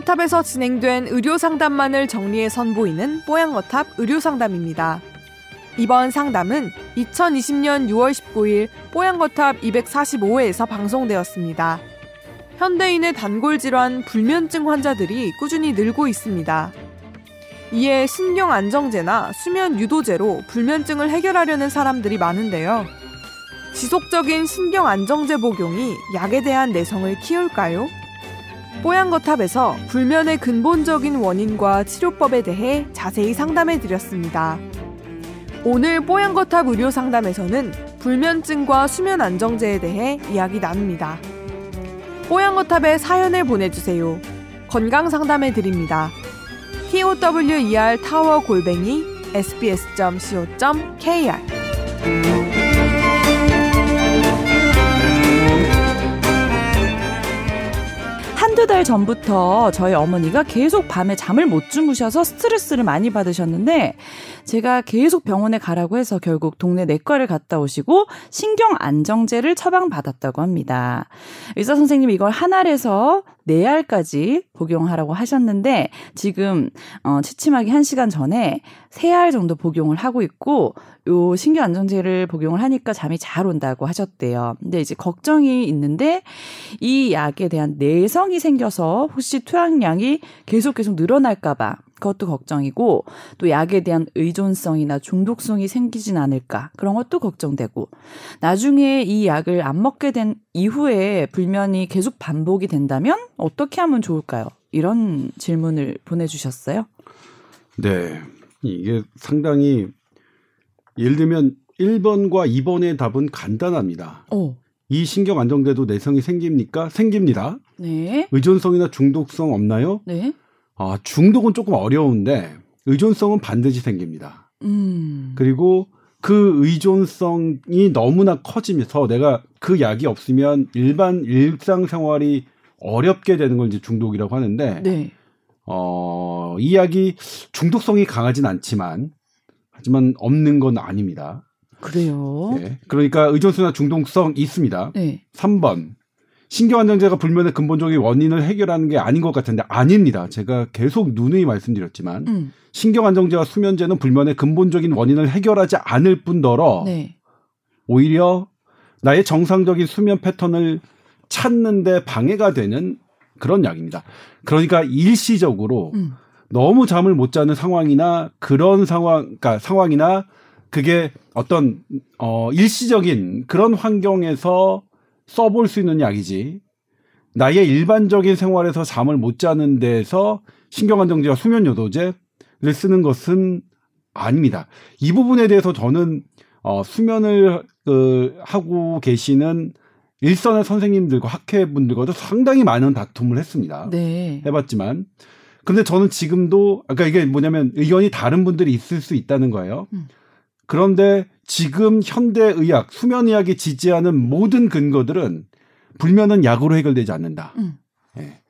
뽀얀거탑에서 진행된 의료상담만을 정리해 선보이는 뽀얀거탑 의료상담입니다. 이번 상담은 2020년 6월 19일 뽀얀거탑 245회에서 방송되었습니다. 현대인의 단골질환 불면증 환자들이 꾸준히 늘고 있습니다. 이에 신경안정제나 수면 유도제로 불면증을 해결하려는 사람들이 많은데요. 지속적인 신경안정제 복용이 약에 대한 내성을 키울까요? 뽀얀거탑에서 불면의 근본적인 원인과 치료법에 대해 자세히 상담해드렸습니다. 오늘 뽀얀거탑 의료상담에서는 불면증과 수면안정제에 대해 이야기 나눕니다. 뽀얀거탑에 사연을 보내주세요. 건강상담해드립니다. tower@sbs.co.kr 한두 달 전부터 저희 어머니가 계속 밤에 잠을 못 주무셔서 스트레스를 많이 받으셨는데 제가 계속 병원에 가라고 해서 결국 동네 내과를 갔다 오시고 신경안정제를 처방받았다고 합니다. 의사 선생님이 이걸 한 알에서 4알까지 복용하라고 하셨는데 지금 취침하기 1시간 전에 3알 정도 복용을 하고 있고 요 신경안정제를 복용을 하니까 잠이 잘 온다고 하셨대요. 근데 이제 걱정이 있는데 이 약에 대한 내성이 생겨서 혹시 투약량이 계속 늘어날까 봐 그것도 걱정이고 또 약에 대한 의존성이나 중독성이 생기진 않을까 그런 것도 걱정되고 나중에 이 약을 안 먹게 된 이후에 불면이 계속 반복이 된다면 어떻게 하면 좋을까요? 이런 질문을 보내주셨어요. 네. 이게 상당히 예를 들면 1번과 2번의 답은 간단합니다. 이 신경안정제도 내성이 생깁니까? 생깁니다. 네. 의존성이나 중독성 없나요? 네. 중독은 조금 어려운데 의존성은 반드시 생깁니다. 그리고 그 의존성이 너무나 커지면서 내가 그 약이 없으면 일상생활이 어렵게 되는 걸 이제 중독이라고 하는데 네. 이 약이 중독성이 강하진 않지만 하지만 없는 건 아닙니다. 그래요? 네. 그러니까 의존성이나 중독성 있습니다. 네. 3번. 신경안정제가 불면의 근본적인 원인을 해결하는 게 아닌 것 같은데 아닙니다. 제가 계속 누누이 말씀드렸지만 신경안정제와 수면제는 불면의 근본적인 원인을 해결하지 않을 뿐더러 네. 오히려 나의 정상적인 수면 패턴을 찾는 데 방해가 되는 그런 약입니다. 그러니까 일시적으로 너무 잠을 못 자는 상황이나 그런 상황, 그러니까 상황이나 그게 어떤 일시적인 그런 환경에서 써볼 수 있는 약이지 나의 일반적인 생활에서 잠을 못 자는 데에서 신경안정제와 수면유도제를 쓰는 것은 아닙니다. 이 부분에 대해서 저는 수면을 하고 계시는 일선의 선생님들과 학회분들과도 상당히 많은 다툼을 했습니다. 네. 해봤지만 근데 저는 지금도 아까 이게 뭐냐면 의견이 다른 분들이 있을 수 있다는 거예요. 그런데 지금 현대의학, 수면의학이 지지하는 모든 근거들은 불면은 약으로 해결되지 않는다. 예.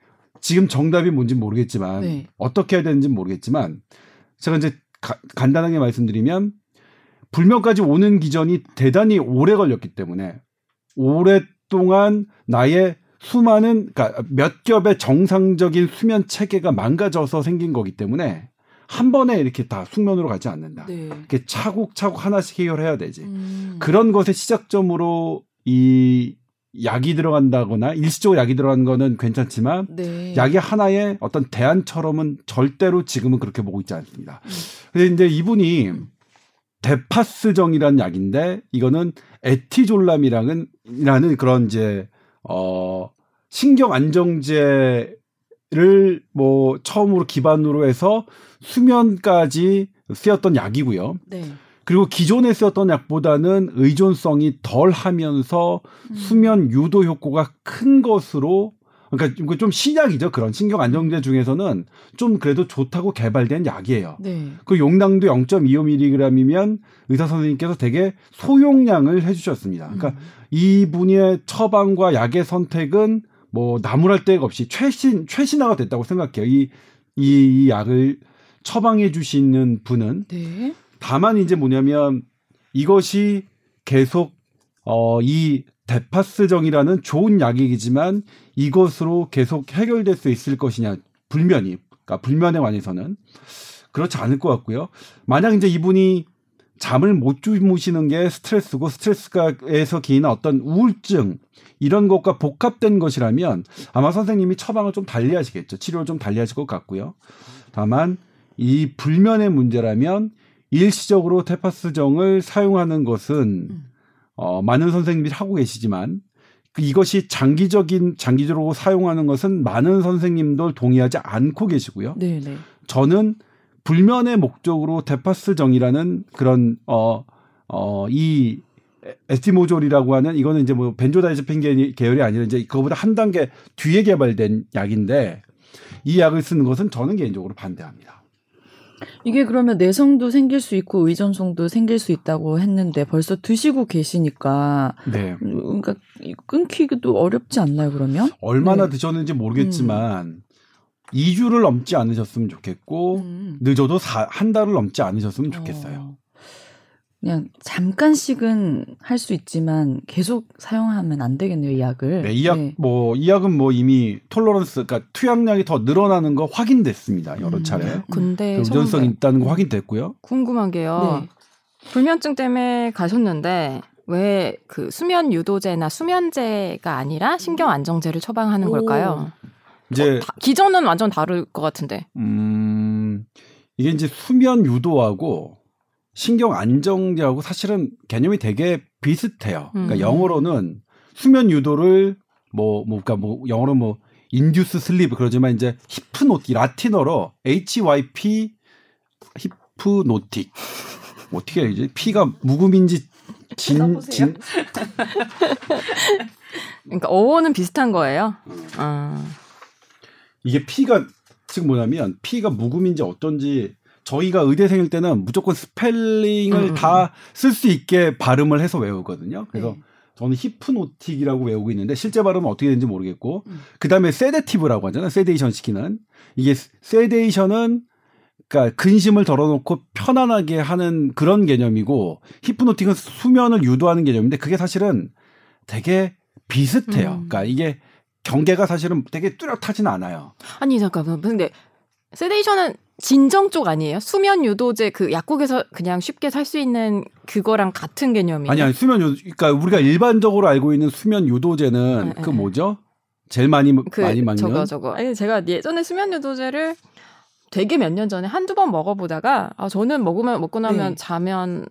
지금 정답이 뭔지 모르겠지만 네. 어떻게 해야 되는지 모르겠지만 제가 이제 간단하게 말씀드리면 불면까지 오는 기전이 대단히 오래 걸렸기 때문에 오랫동안 나의 수많은 그러니까 몇 겹의 정상적인 수면 체계가 망가져서 생긴 거기 때문에 한 번에 이렇게 다 숙면으로 가지 않는다. 네. 이렇게 차곡차곡 하나씩 해결해야 되지. 그런 것의 시작점으로 이 약이 들어간다거나 일시적으로 약이 들어간 거는 괜찮지만 네. 약이 하나의 어떤 대안처럼은 절대로 지금은 그렇게 보고 있지 않습니다. 근데 이제 이분이 데파스정이라는 약인데 이거는 에티졸람이라는 그런 이제 신경 안정제 를 처음으로 기반으로 해서 수면까지 쓰였던 약이고요. 네. 그리고 기존에 쓰였던 약보다는 의존성이 덜하면서 수면 유도 효과가 큰 것으로 그러니까 좀 신약이죠. 그런 신경 안정제 중에서는 좀 그래도 좋다고 개발된 약이에요. 네. 그 용량도 0.25mg이면 의사 선생님께서 되게 소용량을 해주셨습니다. 그러니까 이분의 처방과 약의 선택은 나무랄 데가 없이 최신화가 됐다고 생각해요. 이 약을 처방해 주시는 분은. 네. 다만 이제 뭐냐면 이것이 계속 이 데파스정이라는 좋은 약이지만 이것으로 계속 해결될 수 있을 것이냐 불면이, 그러니까 불면에 관해서는 그렇지 않을 것 같고요. 만약 이제 이분이 잠을 못 주무시는 게 스트레스고 스트레스에서 기인한 어떤 우울증 이런 것과 복합된 것이라면 아마 선생님이 처방을 좀 달리 하시겠죠. 치료를 좀 달리 하실 것 같고요. 다만 이 불면의 문제라면 일시적으로 데파스정을 사용하는 것은 많은 선생님들이 하고 계시지만 이것이 장기적으로 사용하는 것은 많은 선생님들 동의하지 않고 계시고요. 네네. 저는 불면의 목적으로 데파스정이라는 그런 이 에티모졸이라고 하는 이거는 이제 뭐 벤조다이제핀 계열이 아니라 이제 그거보다 한 단계 뒤에 개발된 약인데 이 약을 쓰는 것은 저는 개인적으로 반대합니다. 이게 그러면 내성도 생길 수 있고 의존성도 생길 수 있다고 했는데 벌써 드시고 계시니까 네. 그러니까 끊기기도 어렵지 않나요, 그러면? 얼마나 드셨는지 모르겠지만 2주를 넘지 않으셨으면 좋겠고 늦어도 한 달을 넘지 않으셨으면 좋겠어요. 그냥 잠깐씩은 할 수 있지만 계속 사용하면 안 되겠네요, 이 약을. 네, 이 약은 뭐 이미 톨러런스, 그러니까 투약량이 더 늘어나는 거 확인됐습니다, 여러 차례. 근데 의존성이 있다는 거 확인됐고요. 궁금한 게요. 네. 불면증 때문에 가셨는데 왜 그 수면 유도제나 수면제가 아니라 신경 안정제를 처방하는 걸까요? 이제 기전은 완전 다를 것 같은데. 이게 이제 수면 유도하고 신경 안정제하고 사실은 개념이 되게 비슷해요. 그러니까 영어로는 수면 유도를 영어로 인듀스 슬립 그러지만 이제 히프노틱 라틴어로 HYP 히프노틱 어떻게 해야지? P가 묵음인지 진 그러니까 어원은 비슷한 거예요. 이게 P가 지금 뭐냐면 P가 묵음인지 어떤지 저희가 의대생일 때는 무조건 스펠링을 다 쓸 수 있게 발음을 해서 외우거든요. 그래서 저는 히프노틱이라고 외우고 있는데 실제 발음은 어떻게 되는지 모르겠고 그다음에 세데티브라고 하잖아요. 세데이션 시키는. 이게 세데이션은 그러니까 근심을 덜어놓고 편안하게 하는 그런 개념이고 히프노틱은 수면을 유도하는 개념인데 그게 사실은 되게 비슷해요. 그러니까 이게 경계가 사실은 되게 뚜렷하진 않아요. 아니 잠깐만. 근데 세데이션은 진정 쪽 아니에요? 수면 유도제 그 약국에서 그냥 쉽게 살 수 있는 그거랑 같은 개념이에요? 아니 수면 유도 그러니까 우리가 일반적으로 알고 있는 수면 유도제는 그 뭐죠? 제일 많이 먹는 저거. 아니 제가 예전에 수면 유도제를 되게 몇 년 전에 한두 번 먹어보다가 저는 먹고 나면 자면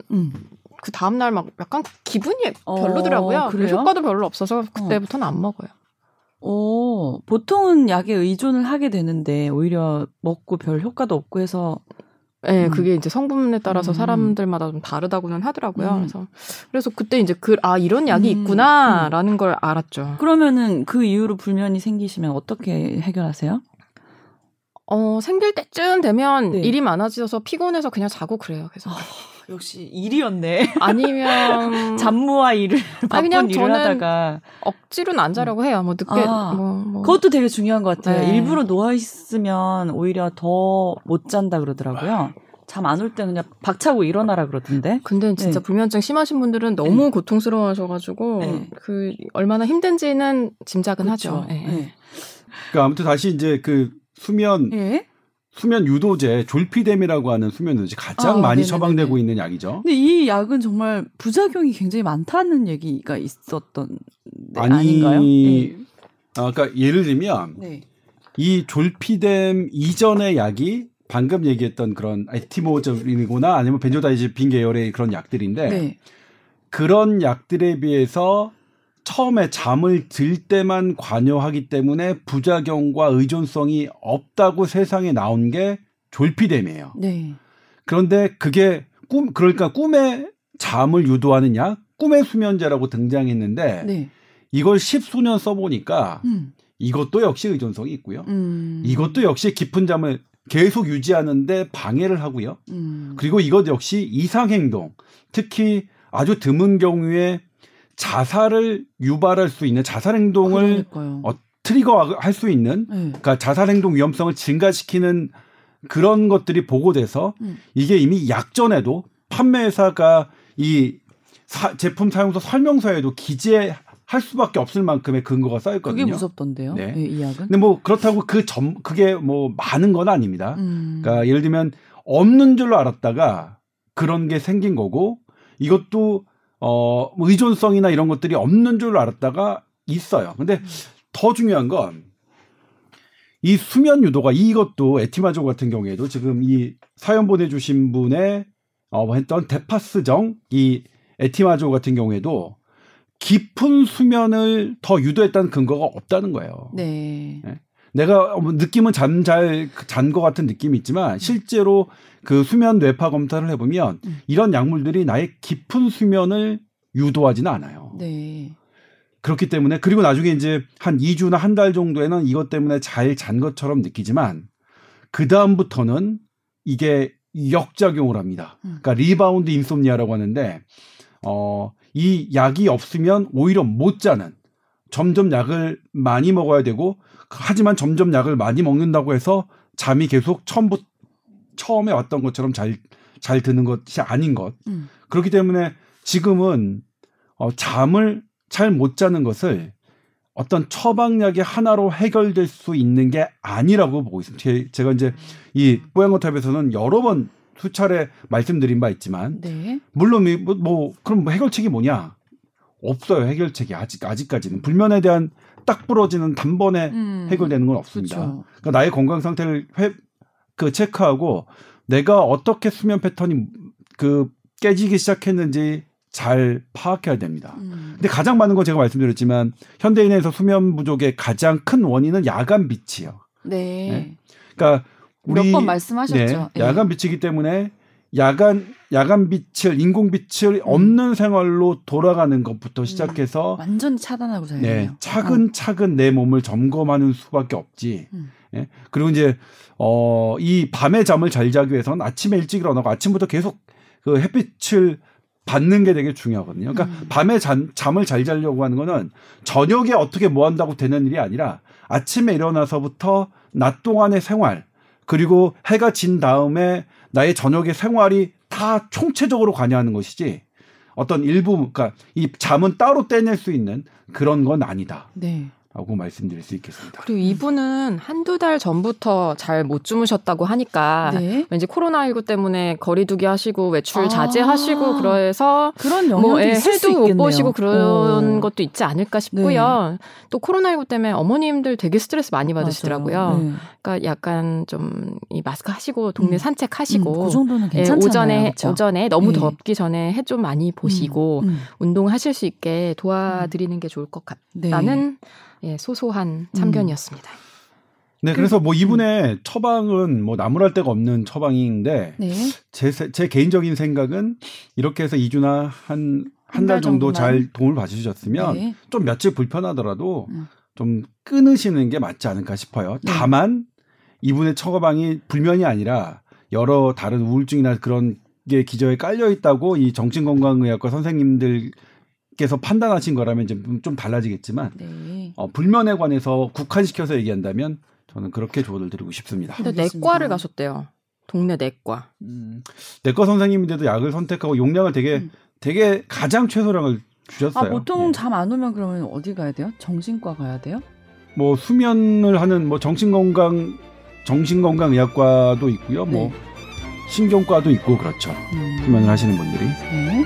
그 다음 날 막 약간 기분이 별로더라고요. 그래요? 효과도 별로 없어서 그때부터는 안 먹어요. 보통은 약에 의존을 하게 되는데 오히려 먹고 별 효과도 없고 해서 그게 이제 성분에 따라서 사람들마다 좀 다르다고는 하더라고요. 그래서 그때 이제 이런 약이 있구나라는 걸 알았죠. 그러면은 그 이후로 불면이 생기시면 어떻게 해결하세요? 생길 때쯤 되면 일이 많아지셔서 피곤해서 그냥 자고 그래요. 그래서 역시 일이었네. 아니면 잡무와 일을 바쁜 일을 하다가 억지로는 안 자려고 해요. 뭐 늦게 그것도 되게 중요한 것 같아요. 일부러 누워 있으면 오히려 더 못 잔다 그러더라고요. 잠 안 올 때 그냥 박차고 일어나라 그러던데. 근데 진짜 불면증 심하신 분들은 너무 고통스러워하셔가지고 그 얼마나 힘든지는 짐작은 그렇죠. 하죠. 그러니까 아무튼 다시 이제 그 수면 유도제 졸피뎀이라고 하는 수면 유도제 가장 많이 처방되고 있는 약이죠. 근데 이 약은 정말 부작용이 굉장히 많다는 얘기가 있었던 아닌가요? 그러니까 예를 들면 이 졸피뎀 이전의 약이 방금 얘기했던 그런 에티모졸이거나 아니면 벤조다이제핀 계열의 그런 약들인데 그런 약들에 비해서 처음에 잠을 들 때만 관여하기 때문에 부작용과 의존성이 없다고 세상에 나온 게 졸피뎀이에요. 그런데 그게 그러니까 꿈에 잠을 유도하는 약, 꿈의 수면제라고 등장했는데 이걸 10수년 써보니까 이것도 역시 의존성이 있고요. 이것도 역시 깊은 잠을 계속 유지하는데 방해를 하고요. 그리고 이것 역시 이상행동, 특히 아주 드문 경우에 자살을 유발할 수 있는 자살 행동을 트리거할 수 있는 그러니까 자살 행동 위험성을 증가시키는 그런 것들이 보고돼서 이게 이미 약전에도 판매회사가 이 제품 사용서 설명서에도 할 수밖에 없을 만큼의 근거가 쌓여 있거든요. 그게 무섭던데요. 네. 이 약은. 근데 뭐 그렇다고 그게 뭐 많은 건 아닙니다. 그러니까 예를 들면 없는 줄로 알았다가 그런 게 생긴 거고, 이것도 뭐 의존성이나 이런 것들이 없는 줄로 알았다가 있어요. 근데 더 중요한 건 이 수면 유도가, 이것도 에티마조 같은 경우에도 지금 이 사연 보내주신 분의 했던 데파스정, 이 에티마조 같은 경우에도 깊은 수면을 더 유도했다는 근거가 없다는 거예요. 네. 네. 내가 느낌은 잠 잘 잔 것 같은 느낌이 있지만 실제로 그 수면 뇌파 검사를 해보면 이런 약물들이 나의 깊은 수면을 유도하지는 않아요. 네. 그렇기 때문에, 그리고 나중에 이제 한 2주나 한 달 정도에는 이것 때문에 잘 잔 것처럼 느끼지만 그 다음부터는 이게 역작용을 합니다. 그러니까 리바운드 인솜니아라고 하는데, 이 약이 없으면 오히려 못 자는, 점점 약을 많이 먹어야 되고, 하지만 점점 약을 많이 먹는다고 해서 잠이 계속 처음에 왔던 것처럼 잘 드는 것이 아닌 것. 그렇기 때문에 지금은 잠을 잘 못 자는 것을 어떤 처방약의 하나로 해결될 수 있는 게 아니라고 보고 있습니다. 제가 이제 이 뽀얀거탑에서는 여러 번 수차례 말씀드린 바 있지만, 네. 물론 그럼 해결책이 뭐냐? 없어요. 해결책이 아직까지는 불면에 대한 딱 부러지는 단번에 해결되는 건 없습니다. 그쵸. 그러니까 나의 건강 상태를 체크하고 내가 어떻게 수면 패턴이 깨지기 시작했는지 잘 파악해야 됩니다. 근데 가장 많은 건 제가 말씀드렸지만 현대인에서 수면 부족의 가장 큰 원인은 야간 빛이에요. 네. 네. 그러니까 몇 번 말씀하셨죠. 네. 야간 빛이기 때문에 야간 빛을, 인공 빛을 없는 생활로 돌아가는 것부터 시작해서 완전히 차단하고 살아요. 네. 차근차근 내 몸을 점검하는 수밖에 없지. 네. 그리고 이제 이 밤에 잠을 잘 자기 위해서는 아침에 일찍 일어나고 아침부터 계속 그 햇빛을 받는 게 되게 중요하거든요. 그러니까 밤에 잠을 잘 자려고 하는 거는 저녁에 어떻게 뭐 한다고 되는 일이 아니라 아침에 일어나서부터 낮 동안의 생활, 그리고 해가 진 다음에 나의 저녁의 생활이 다 총체적으로 관여하는 것이지 어떤 일부, 그러니까 이 잠은 따로 떼낼 수 있는 그런 건 아니다. 네. 라고 말씀드릴 수 있겠습니다. 그리고 이분은 한두 달 전부터 잘 못 주무셨다고 하니까, 네? 왠지 코로나19 때문에 거리 두기 하시고 외출 자제하시고 그래서 그런 영향도 있을 수 있겠네요. 해도 못 보시고 그런 것도 있지 않을까 싶고요. 네. 또 코로나19 때문에 어머님들 되게 스트레스 많이 받으시더라고요. 네. 그러니까 약간 좀 이 마스크 하시고 동네 산책하시고 그 정도는 괜찮잖아요. 오전에 너무 덥기 전에 해 좀 많이 보시고 운동하실 수 있게 도와드리는 게 좋을 것 같다는 소소한 참견이었습니다. 네, 그래서 이분의 처방은 나무랄 데가 없는 처방인데, 네. 제 개인적인 생각은 이렇게 해서 2주나 한 달 정도 잘 도움을 받으셨으면, 네. 좀 며칠 불편하더라도 좀 끊으시는 게 맞지 않을까 싶어요. 네. 다만 이분의 처방이 불면이 아니라 여러 다른 우울증이나 그런 게 기저에 깔려 있다고 이 정신건강의학과 선생님들 께서 판단하신 거라면 이제 좀 달라지겠지만, 네. 불면에 관해서 국한시켜서 얘기한다면 저는 그렇게 조언을 드리고 싶습니다. 근데 내과를 가셨대요. 동네 내과. 내과 선생님인데도 약을 선택하고 용량을 되게 가장 최소량을 주셨어요. 아, 보통 잠 안 오면 그러면 어디 가야 돼요? 정신과 가야 돼요? 수면을 하는 정신건강의학과도 있고요. 네. 신경과도 있고 그렇죠. 수면을 하시는 분들이. 네.